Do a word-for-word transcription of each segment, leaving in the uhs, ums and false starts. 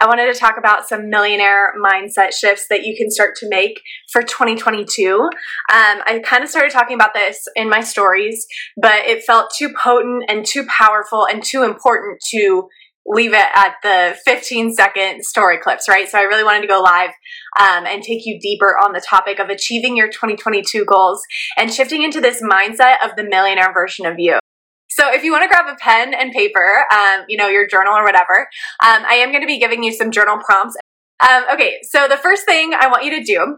I wanted to talk about some millionaire mindset shifts that you can start to make for twenty twenty-two. Um, I kind of started talking about this in my stories, but it felt too potent and too powerful and too important to leave it at the fifteen second story clips, right? So I really wanted to go live um, and take you deeper on the topic of achieving your twenty twenty-two goals and shifting into this mindset of the millionaire version of you. So if you want to grab a pen and paper, um, you know, your journal or whatever, um, I am going to be giving you some journal prompts. Um, okay, so the first thing I want you to do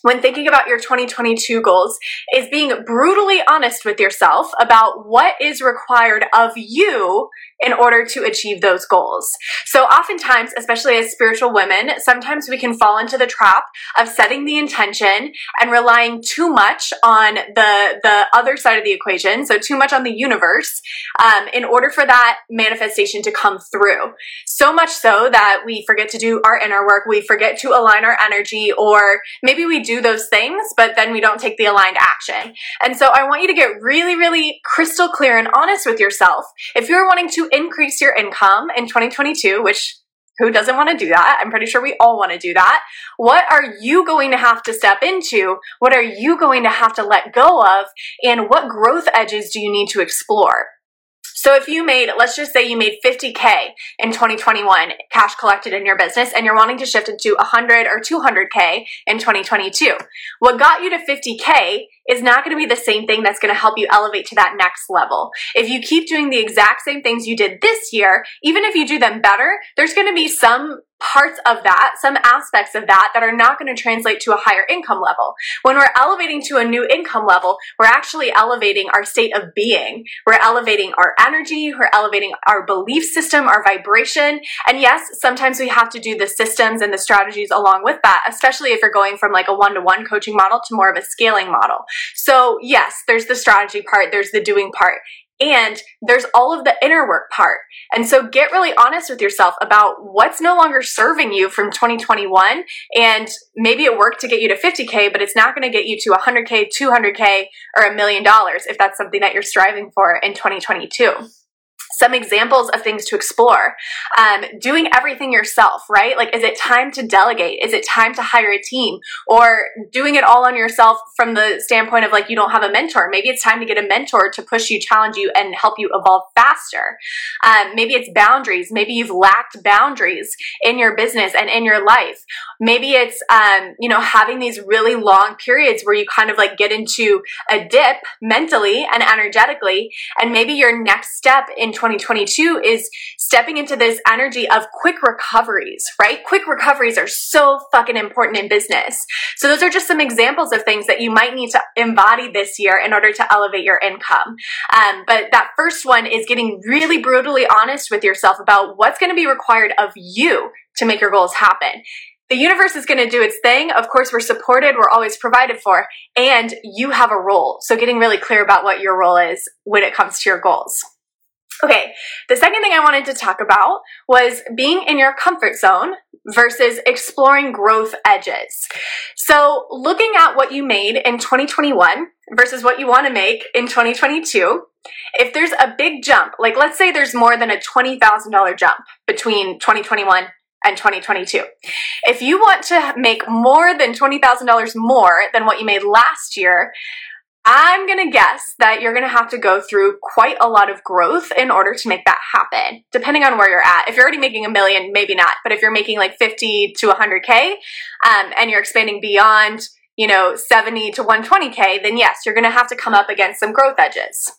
when thinking about your twenty twenty-two goals is being brutally honest with yourself about what is required of you in order to achieve those goals. So oftentimes, especially as spiritual women, sometimes we can fall into the trap of setting the intention and relying too much on the, the other side of the equation, so too much on the universe, um, in order for that manifestation to come through. So much so that we forget to do our inner work, we forget to align our energy, or maybe we do those things, but then we don't take the aligned action. And so I want you to get really, really crystal clear and honest with yourself. If you're wanting to increase your income in twenty twenty-two, which who doesn't want to do that? I'm pretty sure we all want to do that. What are you going to have to step into? What are you going to have to let go of? And what growth edges do you need to explore? So if you made, let's just say you made fifty K in twenty twenty-one, cash collected in your business, and you're wanting to shift it to one hundred or two hundred K in twenty twenty-two, what got you to fifty K is not going to be the same thing that's going to help you elevate to that next level. If you keep doing the exact same things you did this year, even if you do them better, there's going to be some parts of that, some aspects of that that are not going to translate to a higher income level. When we're elevating to a new income level, we're actually elevating our state of being. We're elevating our energy, we're elevating our belief system, our vibration. And yes, sometimes we have to do the systems and the strategies along with that, especially if you're going from like a one-to-one coaching model to more of a scaling model. So yes, there's the strategy part, there's the doing part, and there's all of the inner work part. And so get really honest with yourself about what's no longer serving you from twenty twenty-one, and maybe it worked to get you to fifty K, but it's not going to get you to one hundred K, two hundred K, or a million dollars if that's something that you're striving for in twenty twenty-two. Some examples of things to explore. Um, doing everything yourself, right? Like, is it time to delegate? Is it time to hire a team? Or doing it all on yourself from the standpoint of like, you don't have a mentor. Maybe it's time to get a mentor to push you, challenge you, and help you evolve faster. Um, maybe it's boundaries. Maybe you've lacked boundaries in your business and in your life. Maybe it's, um, you know, having these really long periods where you kind of like get into a dip mentally and energetically. And maybe your next step in twenty twenty-two is stepping into this energy of quick recoveries, right? Quick recoveries are so fucking important in business. So those are just some examples of things that you might need to embody this year in order to elevate your income. Um, but that first one is getting really brutally honest with yourself about what's going to be required of you to make your goals happen. The universe is going to do its thing. Of course, we're supported. We're always provided for. And you have a role. So getting really clear about what your role is when it comes to your goals. Okay, the second thing I wanted to talk about was being in your comfort zone versus exploring growth edges. So looking at what you made in twenty twenty-one versus what you want to make in twenty twenty-two, if there's a big jump, like let's say there's more than a twenty thousand dollars jump between twenty twenty-one and twenty twenty-two. If you want to make more than twenty thousand dollars more than what you made last year, I'm going to guess that you're going to have to go through quite a lot of growth in order to make that happen, depending on where you're at. If you're already making a million, maybe not. But if you're making like fifty to one hundred K um, and you're expanding beyond, you know, seventy to one hundred twenty K, then yes, you're going to have to come up against some growth edges.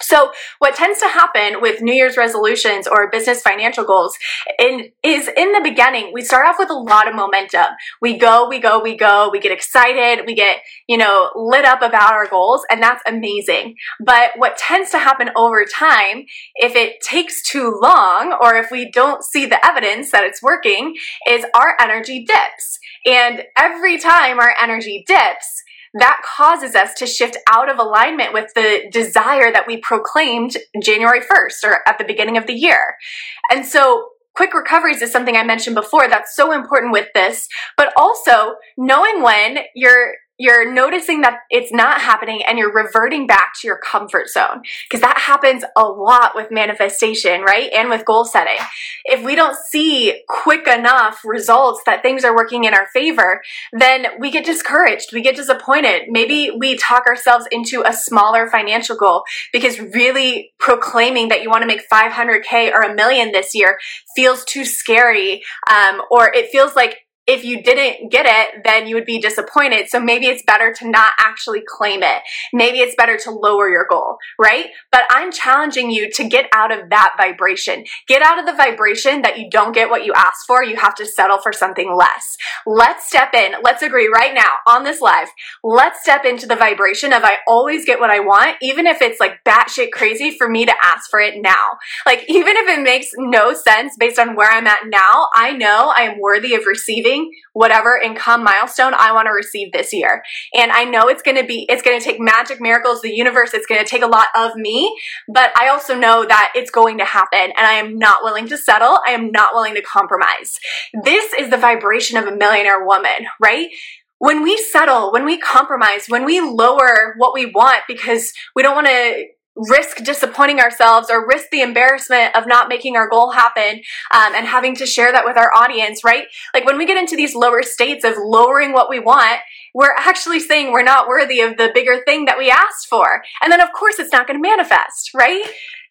So what tends to happen with New Year's resolutions or business financial goals in, is in the beginning, we start off with a lot of momentum. We go, we go, we go, we get excited, we get, you know, lit up about our goals, and that's amazing. But what tends to happen over time, if it takes too long or if we don't see the evidence that it's working, is our energy dips. And every time our energy dips, that causes us to shift out of alignment with the desire that we proclaimed January first or at the beginning of the year. And so quick recoveries is something I mentioned before. That's so important with this, but also knowing when you're you're noticing that it's not happening and you're reverting back to your comfort zone, because that happens a lot with manifestation, right? And with goal setting. If we don't see quick enough results that things are working in our favor, then we get discouraged. We get disappointed. Maybe we talk ourselves into a smaller financial goal, because really proclaiming that you want to make five hundred K or a million this year feels too scary, um, or it feels like if you didn't get it, then you would be disappointed. So maybe it's better to not actually claim it. Maybe it's better to lower your goal, right? But I'm challenging you to get out of that vibration. Get out of the vibration that you don't get what you asked for. You have to settle for something less. Let's step in. Let's agree right now on this live. Let's step into the vibration of I always get what I want, even if it's like batshit crazy for me to ask for it now. Like, even if it makes no sense based on where I'm at now, I know I am worthy of receiving whatever income milestone I want to receive this year. And I know it's going to be, it's going to take magic, miracles, the universe, it's going to take a lot of me, but I also know that it's going to happen, and I am not willing to settle. I am not willing to compromise. This is the vibration of a millionaire woman, right? When we settle, when we compromise, when we lower what we want because we don't want to risk disappointing ourselves or risk the embarrassment of not making our goal happen um, and having to share that with our audience, right? Like, when we get into these lower states of lowering what we want, we're actually saying we're not worthy of the bigger thing that we asked for. And then of course it's not going to manifest, right?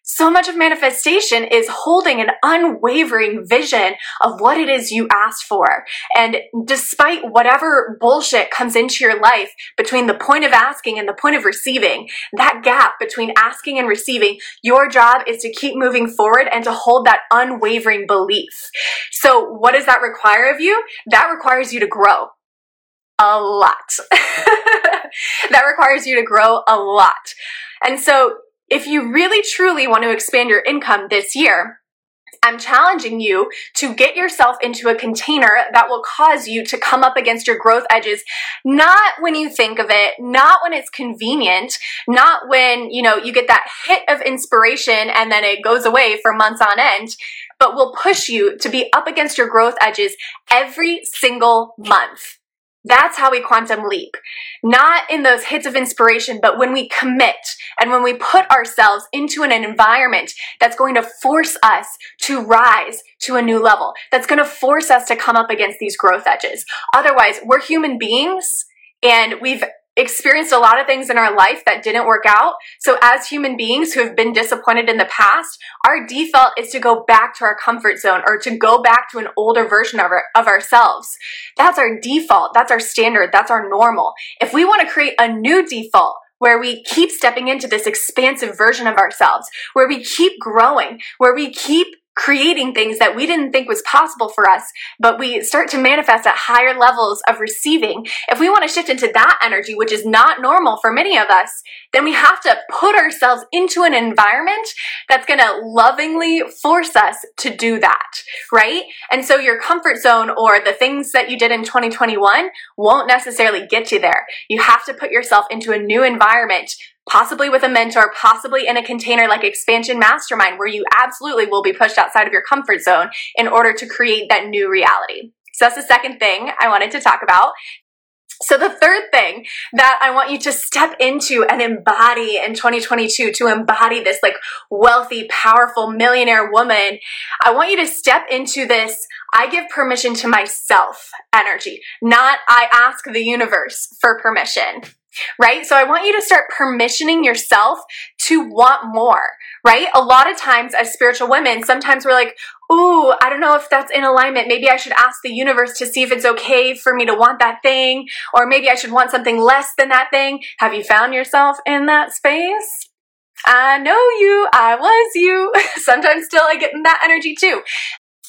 So much of manifestation is holding an unwavering vision of what it is you asked for. And despite whatever bullshit comes into your life between the point of asking and the point of receiving, that gap between asking and receiving, your job is to keep moving forward and to hold that unwavering belief. So what does that require of you? That requires you to grow. A lot. That requires you to grow a lot. And so if you really truly want to expand your income this year, I'm challenging you to get yourself into a container that will cause you to come up against your growth edges, not when you think of it, not when it's convenient, not when, you know, you get that hit of inspiration and then it goes away for months on end, but will push you to be up against your growth edges every single month. That's how we quantum leap. Not in those hits of inspiration, but when we commit and when we put ourselves into an environment that's going to force us to rise to a new level, that's going to force us to come up against these growth edges. Otherwise, we're human beings, and we've experienced a lot of things in our life that didn't work out. So as human beings who have been disappointed in the past, our default is to go back to our comfort zone or to go back to an older version of, our, of ourselves. That's our default. That's our standard. That's our normal. If we want to create a new default where we keep stepping into this expansive version of ourselves, where we keep growing, where we keep creating things that we didn't think was possible for us, but we start to manifest at higher levels of receiving. If we want to shift into that energy, which is not normal for many of us, then we have to put ourselves into an environment that's going to lovingly force us to do that, right? And so your comfort zone or the things that you did in twenty twenty-one won't necessarily get you there. You have to put yourself into a new environment, possibly with a mentor, possibly in a container like Expansion Mastermind, where you absolutely will be pushed outside of your comfort zone in order to create that new reality. So that's the second thing I wanted to talk about. So the third thing that I want you to step into and embody in twenty twenty-two, to embody this like wealthy, powerful millionaire woman, I want you to step into this I give permission to myself energy, not I ask the universe for permission, right? So I want you to start permissioning yourself to want more, right? A lot of times as spiritual women, sometimes we're like, ooh, I don't know if that's in alignment. Maybe I should ask the universe to see if it's okay for me to want that thing, or maybe I should want something less than that thing. Have you found yourself in that space? I know you. I was you. Sometimes still I get in that energy too.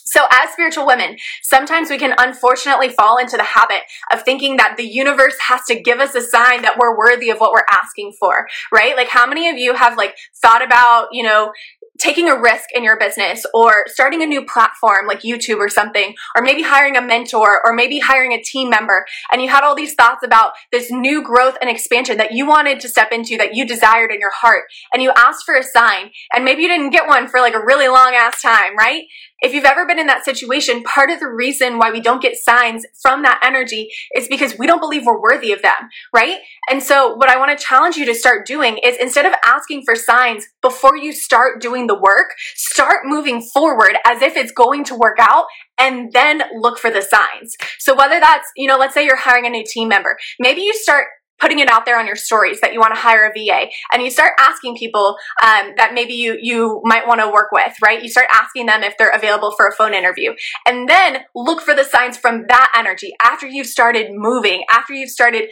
So as spiritual women, sometimes we can unfortunately fall into the habit of thinking that the universe has to give us a sign that we're worthy of what we're asking for, right? Like how many of you have like thought about, you know, taking a risk in your business or starting a new platform like YouTube or something, or maybe hiring a mentor or maybe hiring a team member, and you had all these thoughts about this new growth and expansion that you wanted to step into, that you desired in your heart, and you asked for a sign, and maybe you didn't get one for like a really long ass time, right? If you've ever been in that situation, part of the reason why we don't get signs from that energy is because we don't believe we're worthy of them, right? And so what I want to challenge you to start doing is, instead of asking for signs before you start doing the work, start moving forward as if it's going to work out, and then look for the signs. So whether that's, you know, let's say you're hiring a new team member, maybe you start putting it out there on your stories that you want to hire a V A, and you start asking people um, that maybe you you might want to work with, right? You start asking them if they're available for a phone interview, and then look for the signs from that energy after you've started moving, after you've started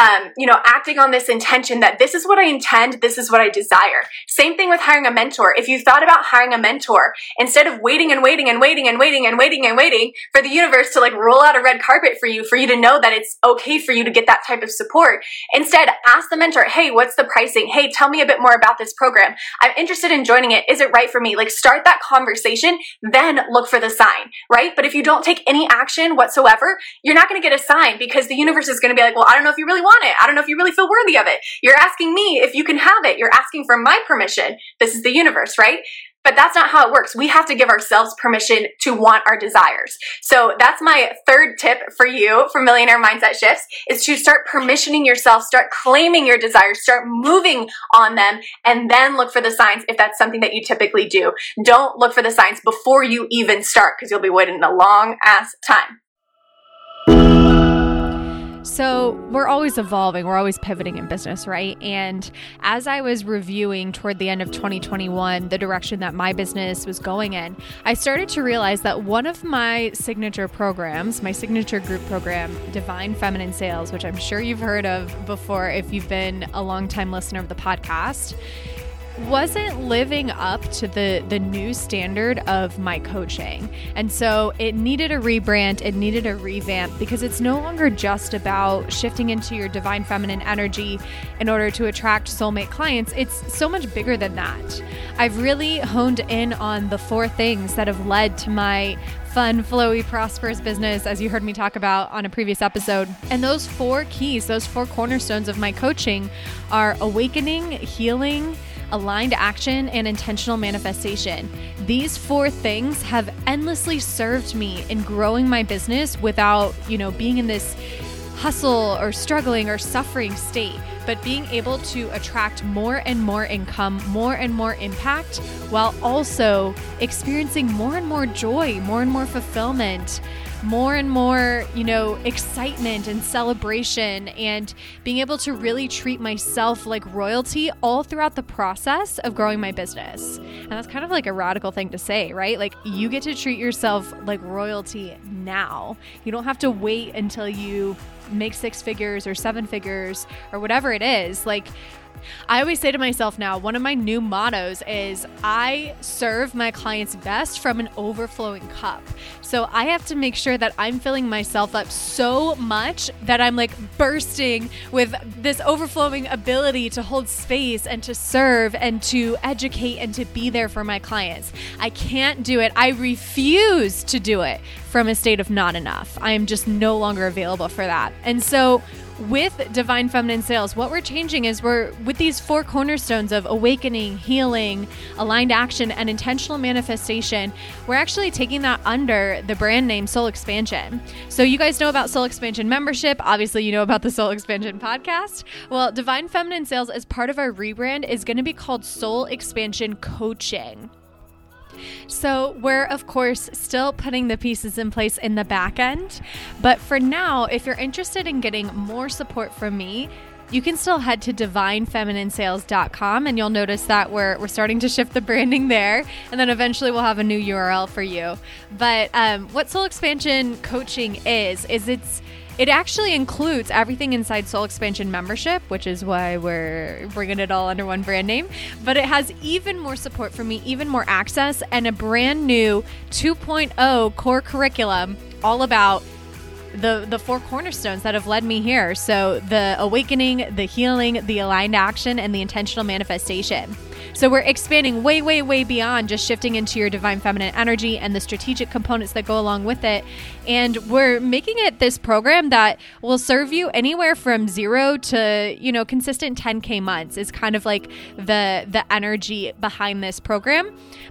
Um, you know, acting on this intention that this is what I intend, this is what I desire. Same thing with hiring a mentor. If you thought about hiring a mentor, instead of waiting and waiting and waiting and waiting and waiting and waiting for the universe to like roll out a red carpet for you, for you to know that it's okay for you to get that type of support, instead ask the mentor, hey, what's the pricing? Hey, tell me a bit more about this program. I'm interested in joining it. Is it right for me? Like start that conversation, then look for the sign, right? But if you don't take any action whatsoever, you're not going to get a sign, because the universe is going to be like, well, I don't know if you really want it. I don't know if you really feel worthy of it. You're asking me if you can have it. You're asking for my permission. This is the universe, right? But that's not how it works. We have to give ourselves permission to want our desires. So that's my third tip for you for Millionaire Mindset Shifts, is to start permissioning yourself, start claiming your desires, start moving on them, and then look for the signs if that's something that you typically do. Don't look for the signs before you even start, because you'll be waiting a long ass time. So we're always evolving. We're always pivoting in business, right? And as I was reviewing toward the end of twenty twenty-one, the direction that my business was going in, I started to realize that one of my signature programs, my signature group program, Divine Feminine Sales, which I'm sure you've heard of before if you've been a longtime listener of the podcast, wasn't living up to the the new standard of my coaching. And so it needed a rebrand, it needed a revamp, because it's no longer just about shifting into your divine feminine energy in order to attract soulmate clients. It's so much bigger than that. I've really honed in on the four things that have led to my fun, flowy, prosperous business, as you heard me talk about on a previous episode. And those four keys, those four cornerstones of my coaching are awakening, healing, aligned action, and intentional manifestation. These four things have endlessly served me in growing my business without, you know, being in this hustle or struggling or suffering state, but being able to attract more and more income, more and more impact, while also experiencing more and more joy, more and more fulfillment, more and more, you know, excitement and celebration, and being able to really treat myself like royalty all throughout the process of growing my business. And that's kind of like a radical thing to say, right? Like you get to treat yourself like royalty now. You don't have to wait until you make six figures or seven figures or whatever it is. Like I always say to myself now, one of my new mottos is I serve my clients best from an overflowing cup. So I have to make sure that I'm filling myself up so much that I'm like bursting with this overflowing ability to hold space and to serve and to educate and to be there for my clients. I can't do it. I refuse to do it from a state of not enough. I am just no longer available for that. And so with Divine Feminine Sales, what we're changing is we're with these four cornerstones of awakening, healing, aligned action, and intentional manifestation. We're actually taking that under the brand name Soul Expansion. So you guys know about Soul Expansion Membership. Obviously, you know about the Soul Expansion Podcast. Well, Divine Feminine Sales, as part of our rebrand, is going to be called Soul Expansion Coaching. So we're, of course, still putting the pieces in place in the back end. But for now, if you're interested in getting more support from me, you can still head to divine feminine sales dot com, and you'll notice that we're we're starting to shift the branding there, and then eventually we'll have a new U R L for you. But um, what Soul Expansion Coaching is, is it's It actually includes everything inside Soul Expansion Membership, which is why we're bringing it all under one brand name. But it has even more support for me, even more access, and a brand new two point oh core curriculum all about the the four cornerstones that have led me here. So the awakening, the healing, the aligned action, and the intentional manifestation. So we're expanding way, way, way beyond just shifting into your divine feminine energy and the strategic components that go along with it. And we're making it this program that will serve you anywhere from zero to, you know, consistent ten K months is kind of like the the energy behind this program.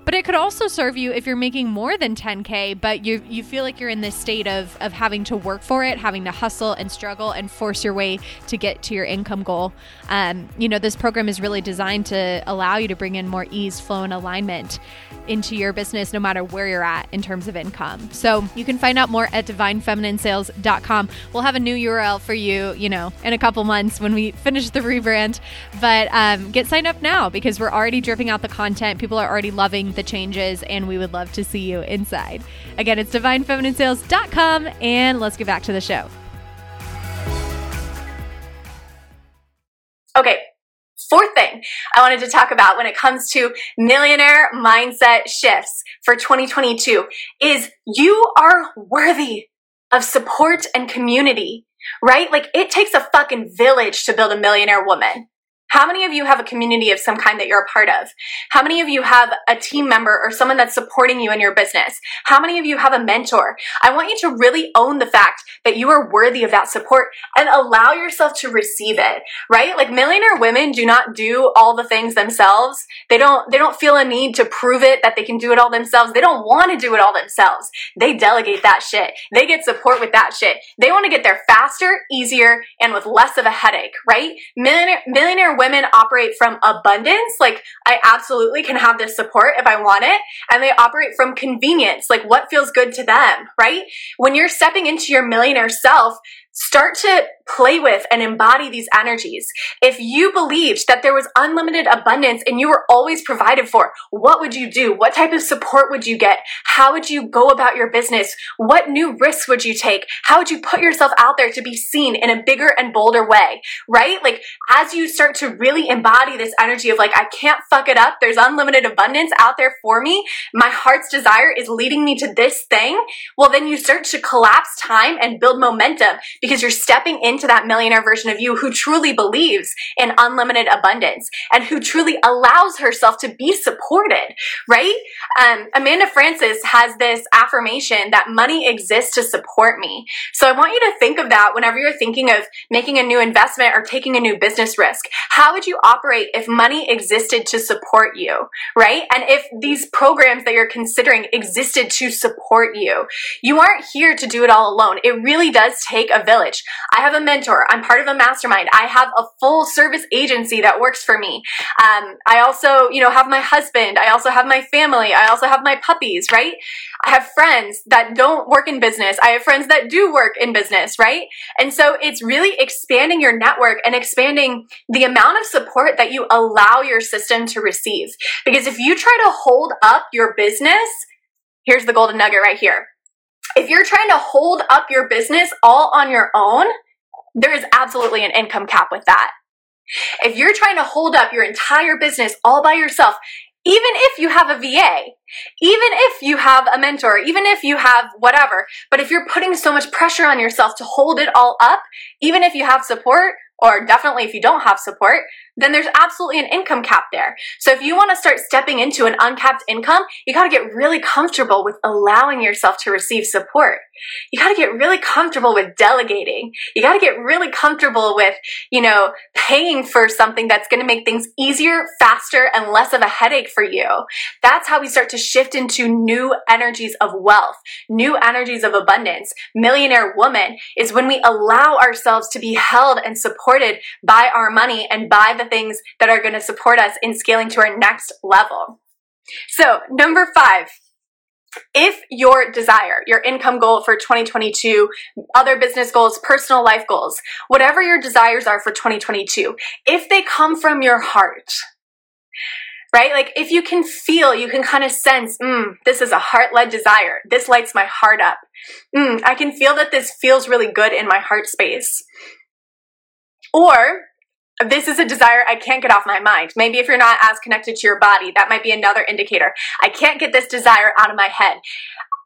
But it could also serve you if you're making more than ten K, but you you feel like you're in this state of of having to work for it, having to hustle and struggle and force your way to get to your income goal. Um, you know, this program is really designed to allow you to bring in more ease, flow, and alignment into your business, no matter where you're at in terms of income. So you can find out more at divine feminine sales dot com. We'll have a new U R L for you, you know, in a couple months when we finish the rebrand, but um, get signed up now because we're already dripping out the content. People are already loving the changes, and we would love to see you inside. Again, it's divine feminine sales dot com, and let's get back to the show. Okay. Fourth thing I wanted to talk about when it comes to millionaire mindset shifts for twenty twenty-two is you are worthy of support and community, right? Like it takes a fucking village to build a millionaire woman. How many of you have a community of some kind that you're a part of? How many of you have a team member or someone that's supporting you in your business? How many of you have a mentor? I want you to really own the fact that you are worthy of that support and allow yourself to receive it, right? Like millionaire women do not do all the things themselves. They don't, they don't feel a need to prove it that they can do it all themselves. They don't want to do it all themselves. They delegate that shit. They get support with that shit. They want to get there faster, easier, and with less of a headache, right? Millionaire, millionaire women Women operate from abundance, like I absolutely can have this support if I want it, and they operate from convenience, like what feels good to them, right? When you're stepping into your millionaire self, start to play with and embody these energies. If you believed that there was unlimited abundance and you were always provided for, what would you do? What type of support would you get? How would you go about your business? What new risks would you take? How would you put yourself out there to be seen in a bigger and bolder way, right? Like as you start to really embody this energy of like, I can't fuck it up. There's unlimited abundance out there for me. My heart's desire is leading me to this thing. Well, then you start to collapse time and build momentum because you're stepping into that millionaire version of you who truly believes in unlimited abundance and who truly allows herself to be supported, right? Um, Amanda Francis has this affirmation that money exists to support me. So I want you to think of that whenever you're thinking of making a new investment or taking a new business risk. How would you operate if money existed to support you, right? And if these programs that you're considering existed to support you, you aren't here to do it all alone. It really does take a village. I have a mentor. I'm part of a mastermind. I have a full service agency that works for me. Um, I also, you know, have my husband. I also have my family. I also have my puppies, right? I have friends that don't work in business. I have friends that do work in business, right? And so it's really expanding your network and expanding the amount of support that you allow your system to receive. Because if you try to hold up your business, here's the golden nugget right here. If you're trying to hold up your business all on your own, there is absolutely an income cap with that. If you're trying to hold up your entire business all by yourself, even if you have a V A, even if you have a mentor, even if you have whatever, but if you're putting so much pressure on yourself to hold it all up, even if you have support, or definitely if you don't have support, then there's absolutely an income cap there. So if you want to start stepping into an uncapped income, you got to get really comfortable with allowing yourself to receive support. You got to get really comfortable with delegating. You got to get really comfortable with, you know, paying for something that's going to make things easier, faster, and less of a headache for you. That's how we start to shift into new energies of wealth, new energies of abundance. Millionaire woman is when we allow ourselves to be held and supported by our money and by the things that are going to support us in scaling to our next level. So, number five, if your desire, your income goal for twenty twenty-two, other business goals, personal life goals, whatever your desires are for twenty twenty-two, if they come from your heart, right? Like if you can feel, you can kind of sense, mm, this is a heart-led desire. This lights my heart up. Mm, I can feel that this feels really good in my heart space. Or this is a desire I can't get off my mind. Maybe if you're not as connected to your body, that might be another indicator. I can't get this desire out of my head.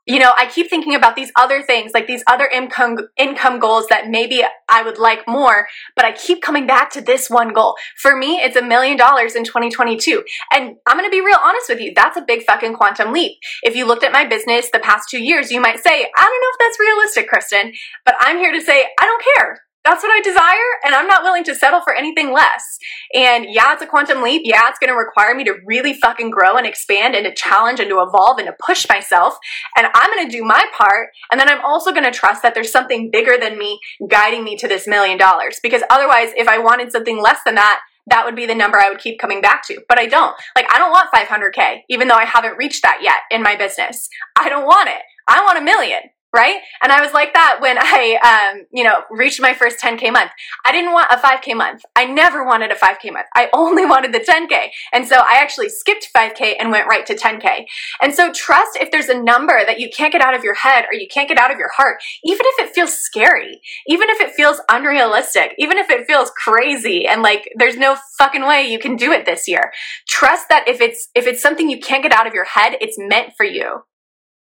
You know, I keep thinking about these other things, like these other income income goals that maybe I would like more, but I keep coming back to this one goal. For me, it's a million dollars in twenty twenty-two. And I'm going to be real honest with you. That's a big fucking quantum leap. If you looked at my business the past two years, you might say, I don't know if that's realistic, Kristen, but I'm here to say, I don't care. That's what I desire, and I'm not willing to settle for anything less. And yeah, it's a quantum leap. Yeah, it's going to require me to really fucking grow and expand and to challenge and to evolve and to push myself. And I'm going to do my part, and then I'm also going to trust that there's something bigger than me guiding me to this million dollars. Because otherwise, if I wanted something less than that, that would be the number I would keep coming back to. But I don't. Like, I don't want five hundred K, even though I haven't reached that yet in my business. I don't want it. I want a million. Right? And I was like that when I, um, you know, reached my first ten K month. I didn't want a five K month. I never wanted a five K month. I only wanted the ten K. And so I actually skipped five K and went right to ten K. And so trust if there's a number that you can't get out of your head or you can't get out of your heart, even if it feels scary, even if it feels unrealistic, even if it feels crazy and like there's no fucking way you can do it this year. Trust that if it's, if it's something you can't get out of your head, it's meant for you.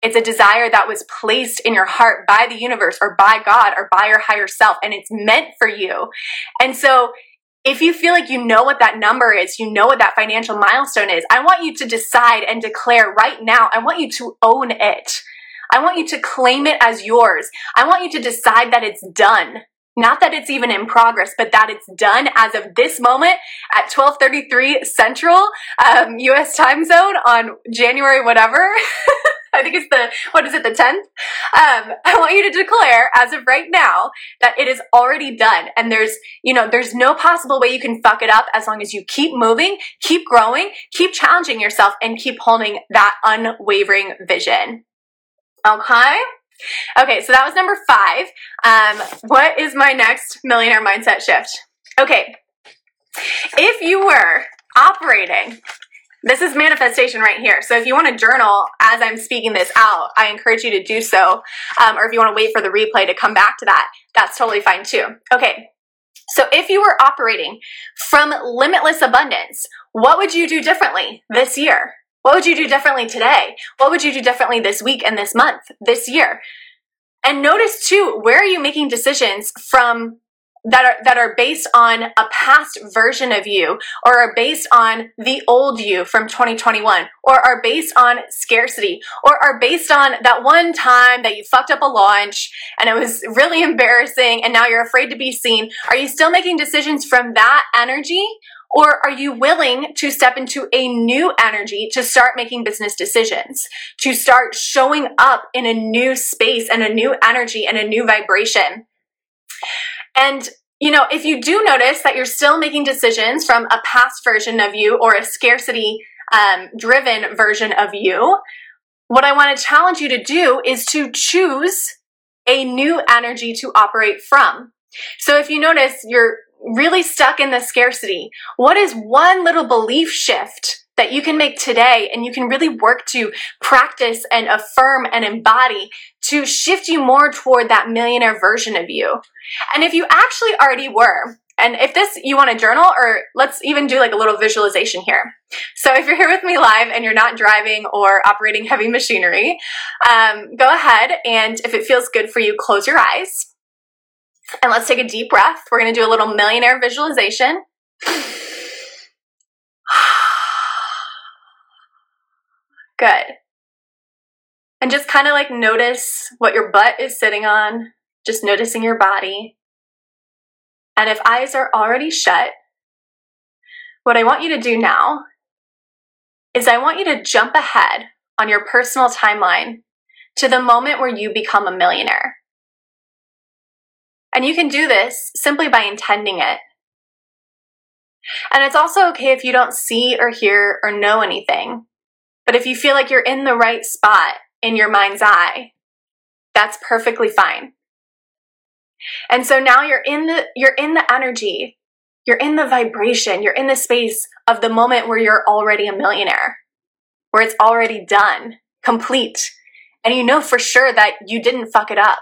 It's a desire that was placed in your heart by the universe or by God or by your higher self, and it's meant for you. And so if you feel like you know what that number is, you know what that financial milestone is, I want you to decide and declare right now, I want you to own it. I want you to claim it as yours. I want you to decide that it's done. Not that it's even in progress, but that it's done as of this moment at twelve thirty-three Central um, U S time zone on January whatever. I think it's the, what is it, the tenth? Um, I want you to declare as of right now that it is already done. And there's, you know, there's no possible way you can fuck it up as long as you keep moving, keep growing, keep challenging yourself, and keep holding that unwavering vision. Okay? Okay, so that was number five. Um, what is my next millionaire mindset shift? Okay, if you were operating... This is manifestation right here. So if you want to journal as I'm speaking this out, I encourage you to do so. Um, or if you want to wait for the replay to come back to that, that's totally fine too. Okay. So if you were operating from limitless abundance, what would you do differently this year? What would you do differently today? What would you do differently this week and this month, this year? And notice too, where are you making decisions from that are that are based on a past version of you, or are based on the old you from twenty twenty-one, or are based on scarcity, or are based on that one time that you fucked up a launch and it was really embarrassing and now you're afraid to be seen. Are you still making decisions from that energy? Or are you willing to step into a new energy to start making business decisions, to start showing up in a new space and a new energy and a new vibration? And, you know, if you do notice that you're still making decisions from a past version of you or a scarcity um, driven version of you, what I want to challenge you to do is to choose a new energy to operate from. So if you notice you're really stuck in the scarcity, what is one little belief shift that you can make today and you can really work to practice and affirm and embody to shift you more toward that millionaire version of you? And if you actually already were, and if this, you want to journal, or let's even do like a little visualization here. So if you're here with me live and you're not driving or operating heavy machinery, um, go ahead and if it feels good for you, close your eyes. And let's take a deep breath. We're going to do a little millionaire visualization. Good. And just kind of like notice what your butt is sitting on, just noticing your body. And if eyes are already shut, what I want you to do now is I want you to jump ahead on your personal timeline to the moment where you become a millionaire. And you can do this simply by intending it. And it's also okay if you don't see or hear or know anything. But if you feel like you're in the right spot in your mind's eye, that's perfectly fine. And so now you're in the you're in the energy, you're in the vibration, you're in the space of the moment where you're already a millionaire, where it's already done, complete. And you know for sure that you didn't fuck it up.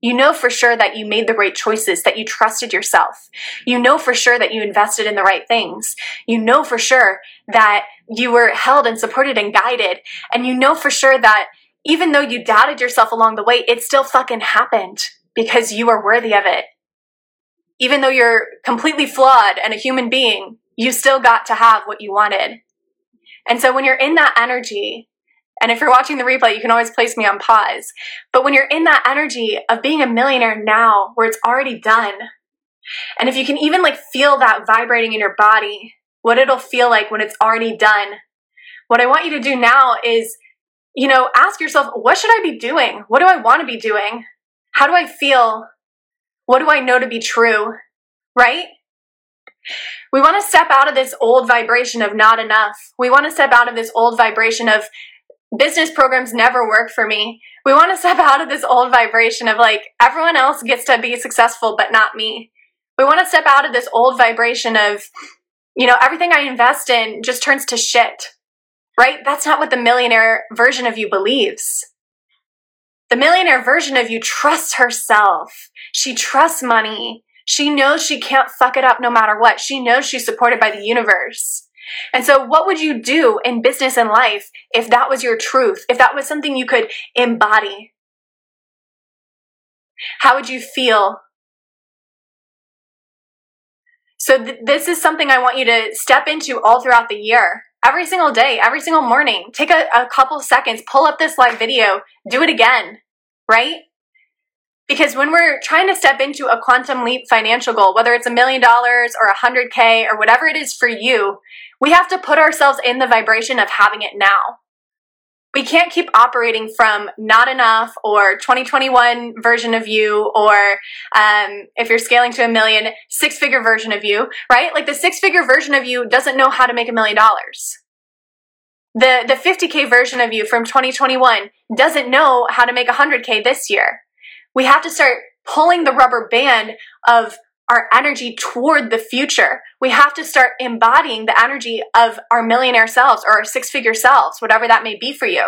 You know for sure that you made the right choices, that you trusted yourself. You know for sure that you invested in the right things. You know for sure that you were held and supported and guided. And you know for sure that even though you doubted yourself along the way, it still fucking happened because you are worthy of it. Even though you're completely flawed and a human being, you still got to have what you wanted. And so when you're in that energy, and if you're watching the replay, you can always place me on pause. But when you're in that energy of being a millionaire now, where it's already done, and if you can even like feel that vibrating in your body, what it'll feel like when it's already done, what I want you to do now is, you know, ask yourself, what should I be doing? What do I want to be doing? How do I feel? What do I know to be true? Right? We want to step out of this old vibration of not enough. We want to step out of this old vibration of business programs never work for me. We want to step out of this old vibration of like, everyone else gets to be successful, but not me. We want to step out of this old vibration of, you know, everything I invest in just turns to shit, right? That's not what the millionaire version of you believes. The millionaire version of you trusts herself. She trusts money. She knows she can't fuck it up no matter what. She knows she's supported by the universe. And so what would you do in business and life if that was your truth, if that was something you could embody? How would you feel? So th- this is something I want you to step into all throughout the year, every single day, every single morning. Take a, a couple seconds, pull up this live video, do it again, right? Because when we're trying to step into a quantum leap financial goal, whether it's a million dollars or a hundred K or whatever it is for you, we have to put ourselves in the vibration of having it now. We can't keep operating from not enough or twenty twenty-one version of you, or um, if you're scaling to a million, six-figure version of you, right? Like the six-figure version of you doesn't know how to make a million dollars. The the fifty K version of you from twenty twenty-one doesn't know how to make one hundred K this year. We have to start pulling the rubber band of our energy toward the future. We have to start embodying the energy of our millionaire selves or our six-figure selves, whatever that may be for you.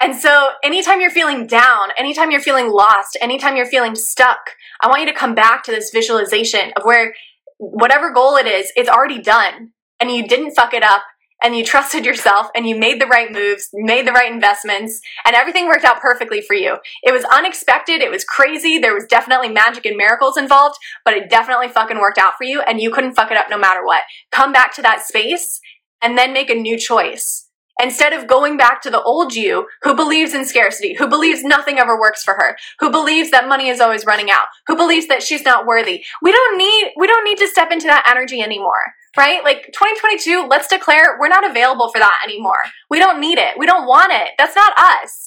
And so anytime you're feeling down, anytime you're feeling lost, anytime you're feeling stuck, I want you to come back to this visualization of where whatever goal it is, it's already done and you didn't fuck it up. And you trusted yourself and you made the right moves, made the right investments, and everything worked out perfectly for you. It was unexpected. It was crazy. There was definitely magic and miracles involved, but it definitely fucking worked out for you and you couldn't fuck it up no matter what. Come back to that space and then make a new choice. Instead of going back to the old you who believes in scarcity, who believes nothing ever works for her, who believes that money is always running out, who believes that she's not worthy. We don't need, we don't need to step into that energy anymore, right? Like twenty twenty-two, let's declare we're not available for that anymore. We don't need it. We don't want it. That's not us.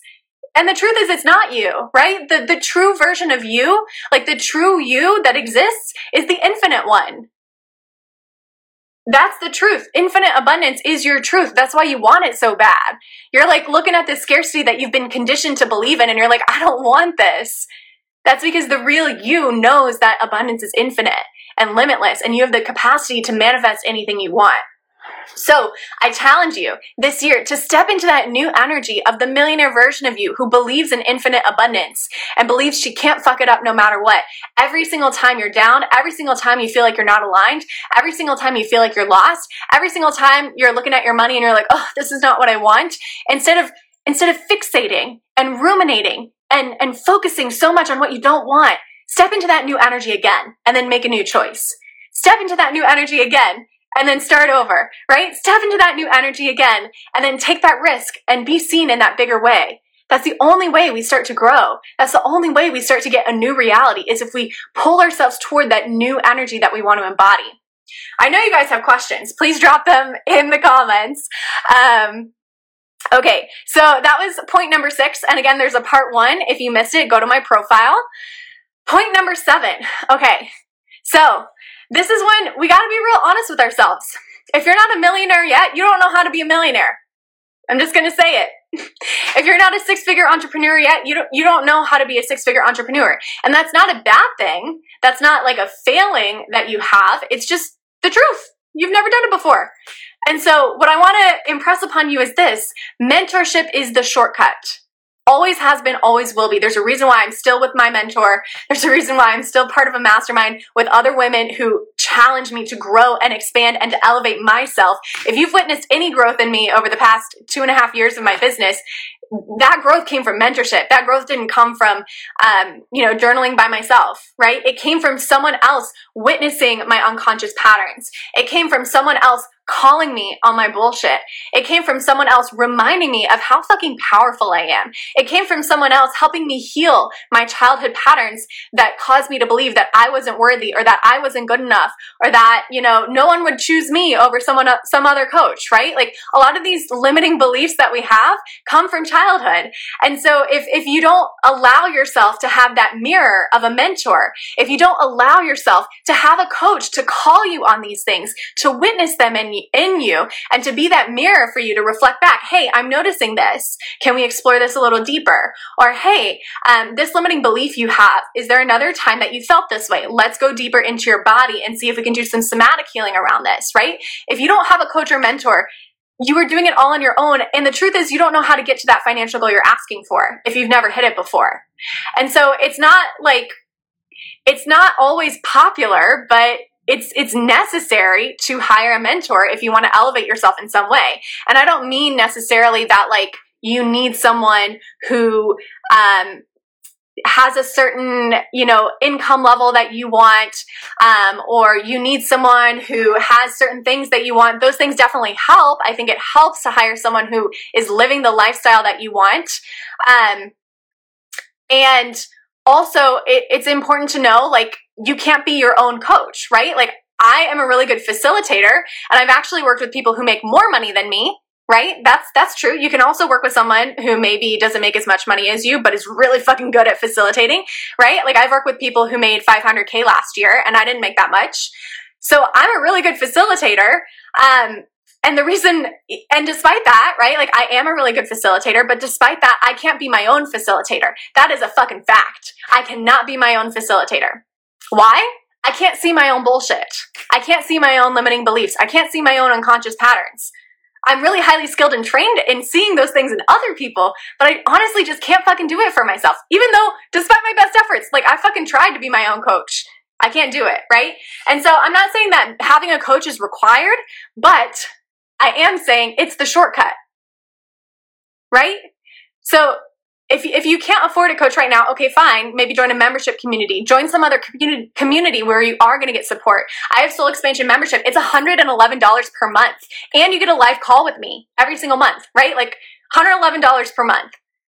And the truth is it's not you, right? The, the true version of you, like the true you that exists is the infinite one. That's the truth. Infinite abundance is your truth. That's why you want it so bad. You're like looking at this scarcity that you've been conditioned to believe in and you're like, I don't want this. That's because the real you knows that abundance is infinite and limitless and you have the capacity to manifest anything you want. So I challenge you this year to step into that new energy of the millionaire version of you who believes in infinite abundance and believes she can't fuck it up no matter what. Every single time you're down, every single time you feel like you're not aligned, every single time you feel like you're lost, every single time you're looking at your money and you're like, oh, this is not what I want. Instead of instead of fixating and ruminating and, and focusing so much on what you don't want, step into that new energy again and then make a new choice. Step into that new energy again and then start over, right? Step into that new energy again, and then take that risk and be seen in that bigger way. That's the only way we start to grow. That's the only way we start to get a new reality, is if we pull ourselves toward that new energy that we want to embody. I know you guys have questions. Please drop them in the comments. Um, okay, so that was point number six. And again, there's a part one. If you missed it, go to my profile. Point number seven. Okay, so this is when we got to be real honest with ourselves. If you're not a millionaire yet, you don't know how to be a millionaire. I'm just going to say it. If you're not a six-figure entrepreneur yet, you don't you don't know how to be a six-figure entrepreneur. And that's not a bad thing. That's not like a failing that you have. It's just the truth. You've never done it before. And so what I want to impress upon you is this: mentorship is the shortcut. Always has been, always will be. There's a reason why I'm still with my mentor. There's a reason why I'm still part of a mastermind with other women who challenge me to grow and expand and to elevate myself. If you've witnessed any growth in me over the past two and a half years of my business, that growth came from mentorship. That growth didn't come from, um, you know, journaling by myself, right? It came from someone else witnessing my unconscious patterns. It came from someone else calling me on my bullshit. It came from someone else reminding me of how fucking powerful I am. It came from someone else helping me heal my childhood patterns that caused me to believe that I wasn't worthy, or that I wasn't good enough, or that, you know, no one would choose me over someone, some other coach, right? Like, a lot of these limiting beliefs that we have come from childhood. And so if, if you don't allow yourself to have that mirror of a mentor, if you don't allow yourself to have a coach to call you on these things, to witness them in in you, and to be that mirror for you to reflect back, hey, I'm noticing this. Can we explore this a little deeper? Or, hey, um, this limiting belief you have, is there another time that you felt this way? Let's go deeper into your body and see if we can do some somatic healing around this, right? If you don't have a coach or mentor, you are doing it all on your own. And the truth is, you don't know how to get to that financial goal you're asking for if you've never hit it before. And so it's not like, it's not always popular, but It's it's necessary to hire a mentor if you want to elevate yourself in some way. And I don't mean necessarily that, like, you need someone who um, has a certain, you know, income level that you want, um, or you need someone who has certain things that you want. Those things definitely help. I think it helps to hire someone who is living the lifestyle that you want. Um, and also, it, it's important to know, like, you can't be your own coach, right? Like, I am a really good facilitator, and I've actually worked with people who make more money than me, right? That's that's true. You can also work with someone who maybe doesn't make as much money as you, but is really fucking good at facilitating, right? Like, I've worked with people who made five hundred K last year, and I didn't make that much. So I'm a really good facilitator. Um, And the reason, and despite that, right, like, I am a really good facilitator, but despite that, I can't be my own facilitator. That is a fucking fact. I cannot be my own facilitator. Why? I can't see my own bullshit. I can't see my own limiting beliefs. I can't see my own unconscious patterns. I'm really highly skilled and trained in seeing those things in other people, but I honestly just can't fucking do it for myself. Even though, despite my best efforts, like, I fucking tried to be my own coach. I can't do it, right? And so I'm not saying that having a coach is required, but I am saying it's the shortcut, right? So if if you can't afford a coach right now, okay, fine. Maybe join a membership community. Join some other community community where you are going to get support. I have Soul Expansion Membership. It's one hundred eleven dollars per month, and you get a live call with me every single month, right? Like, one hundred eleven dollars per month.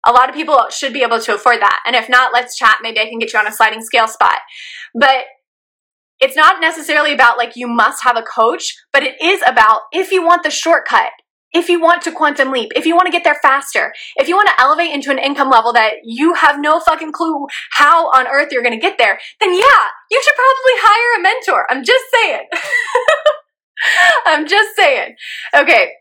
A lot of people should be able to afford that, and if not, let's chat. Maybe I can get you on a sliding scale spot, but it's not necessarily about, like, you must have a coach, but it is about, if you want the shortcut, if you want to quantum leap, if you want to get there faster, if you want to elevate into an income level that you have no fucking clue how on earth you're going to get there, then yeah, you should probably hire a mentor. I'm just saying. I'm just saying. Okay.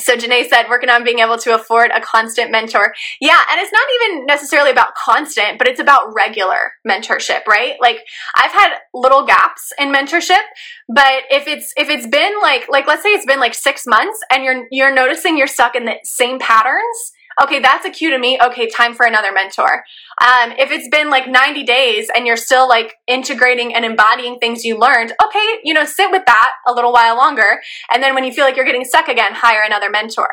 So Janae said, working on being able to afford a constant mentor. Yeah, and it's not even necessarily about constant, but it's about regular mentorship, right? Like, I've had little gaps in mentorship, but if it's if it's been like like let's say it's been like six months and you're you're noticing you're stuck in the same patterns, okay, that's a cue to me. Okay, time for another mentor. Um, if it's been like ninety days and you're still, like, integrating and embodying things you learned, okay, you know, sit with that a little while longer. And then when you feel like you're getting stuck again, hire another mentor.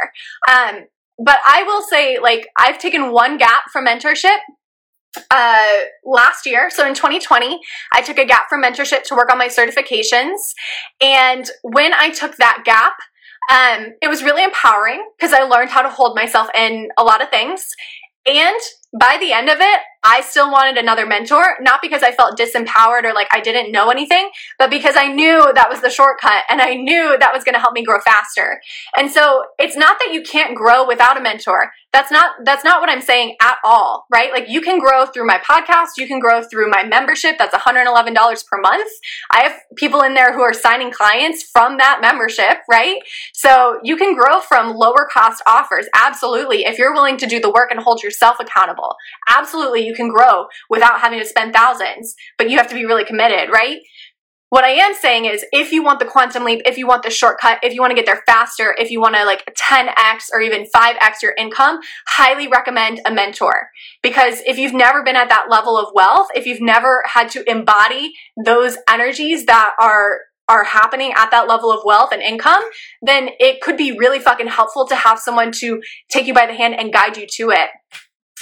Um, but I will say, like, I've taken one gap from mentorship uh, last year, so in twenty twenty, I took a gap from mentorship to work on my certifications. And when I took that gap, um, it was really empowering because I learned how to hold myself in a lot of things. And by the end of it, I still wanted another mentor, not because I felt disempowered or like I didn't know anything, but because I knew that was the shortcut and I knew that was going to help me grow faster. And so it's not that you can't grow without a mentor. That's not, that's not what I'm saying at all, right? Like you can grow through my podcast. You can grow through my membership. That's one hundred eleven dollars per month. I have people in there who are signing clients from that membership, right? So you can grow from lower cost offers. Absolutely. If you're willing to do the work and hold yourself accountable, absolutely. You can grow without having to spend thousands, but you have to be really committed, right? What I am saying is if you want the quantum leap, if you want the shortcut, if you want to get there faster, if you want to like ten x or even five x your income, highly recommend a mentor. Because if you've never been at that level of wealth, if you've never had to embody those energies that are are happening at that level of wealth and income, then it could be really fucking helpful to have someone to take you by the hand and guide you to it.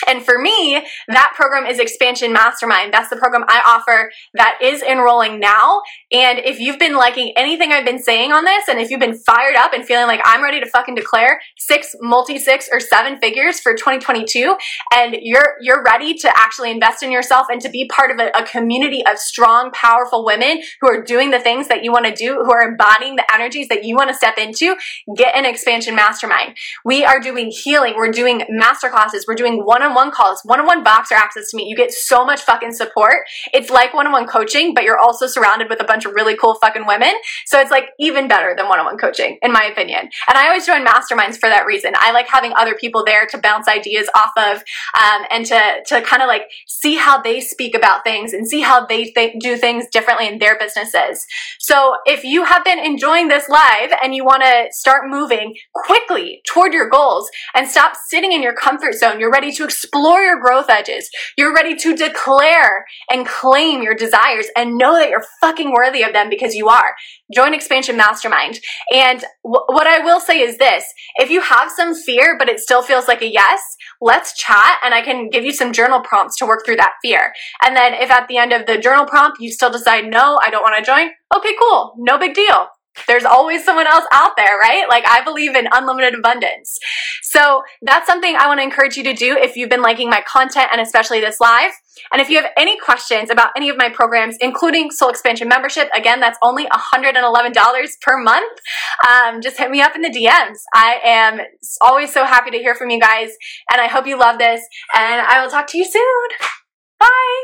And for me, that program is Expansion Mastermind. That's the program I offer that is enrolling now. And if you've been liking anything I've been saying on this, and if you've been fired up and feeling like I'm ready to fucking declare six, multi-six or seven figures for twenty twenty-two, and you're you're ready to actually invest in yourself and to be part of a, a community of strong, powerful women who are doing the things that you want to do, who are embodying the energies that you want to step into, get an Expansion Mastermind. We are doing healing. We're doing masterclasses. We're doing one one-on-one calls, one-on-one boxer access to me. You get so much fucking support. It's like one-on-one coaching, but you're also surrounded with a bunch of really cool fucking women. So it's like even better than one-on-one coaching, in my opinion. And I always join masterminds for that reason. I like having other people there to bounce ideas off of, um, and to, to kind of like see how they speak about things and see how they th- do things differently in their businesses. So if you have been enjoying this live and you want to start moving quickly toward your goals and stop sitting in your comfort zone, you're ready to explore Explore your growth edges. You're ready to declare and claim your desires and know that you're fucking worthy of them because you are. Join Expansion Mastermind. And w- what I will say is this, if you have some fear, but it still feels like a yes, let's chat and I can give you some journal prompts to work through that fear. And then if at the end of the journal prompt, you still decide, no, I don't want to join. Okay, cool. No big deal. There's always someone else out there, right? Like I believe in unlimited abundance. So that's something I want to encourage you to do if you've been liking my content and especially this live. And if you have any questions about any of my programs, including Soul Expansion Membership, again, that's only one hundred eleven dollars per month. Um, just hit me up in the D Ms. I am always so happy to hear from you guys. And I hope you love this. And I will talk to you soon. Bye.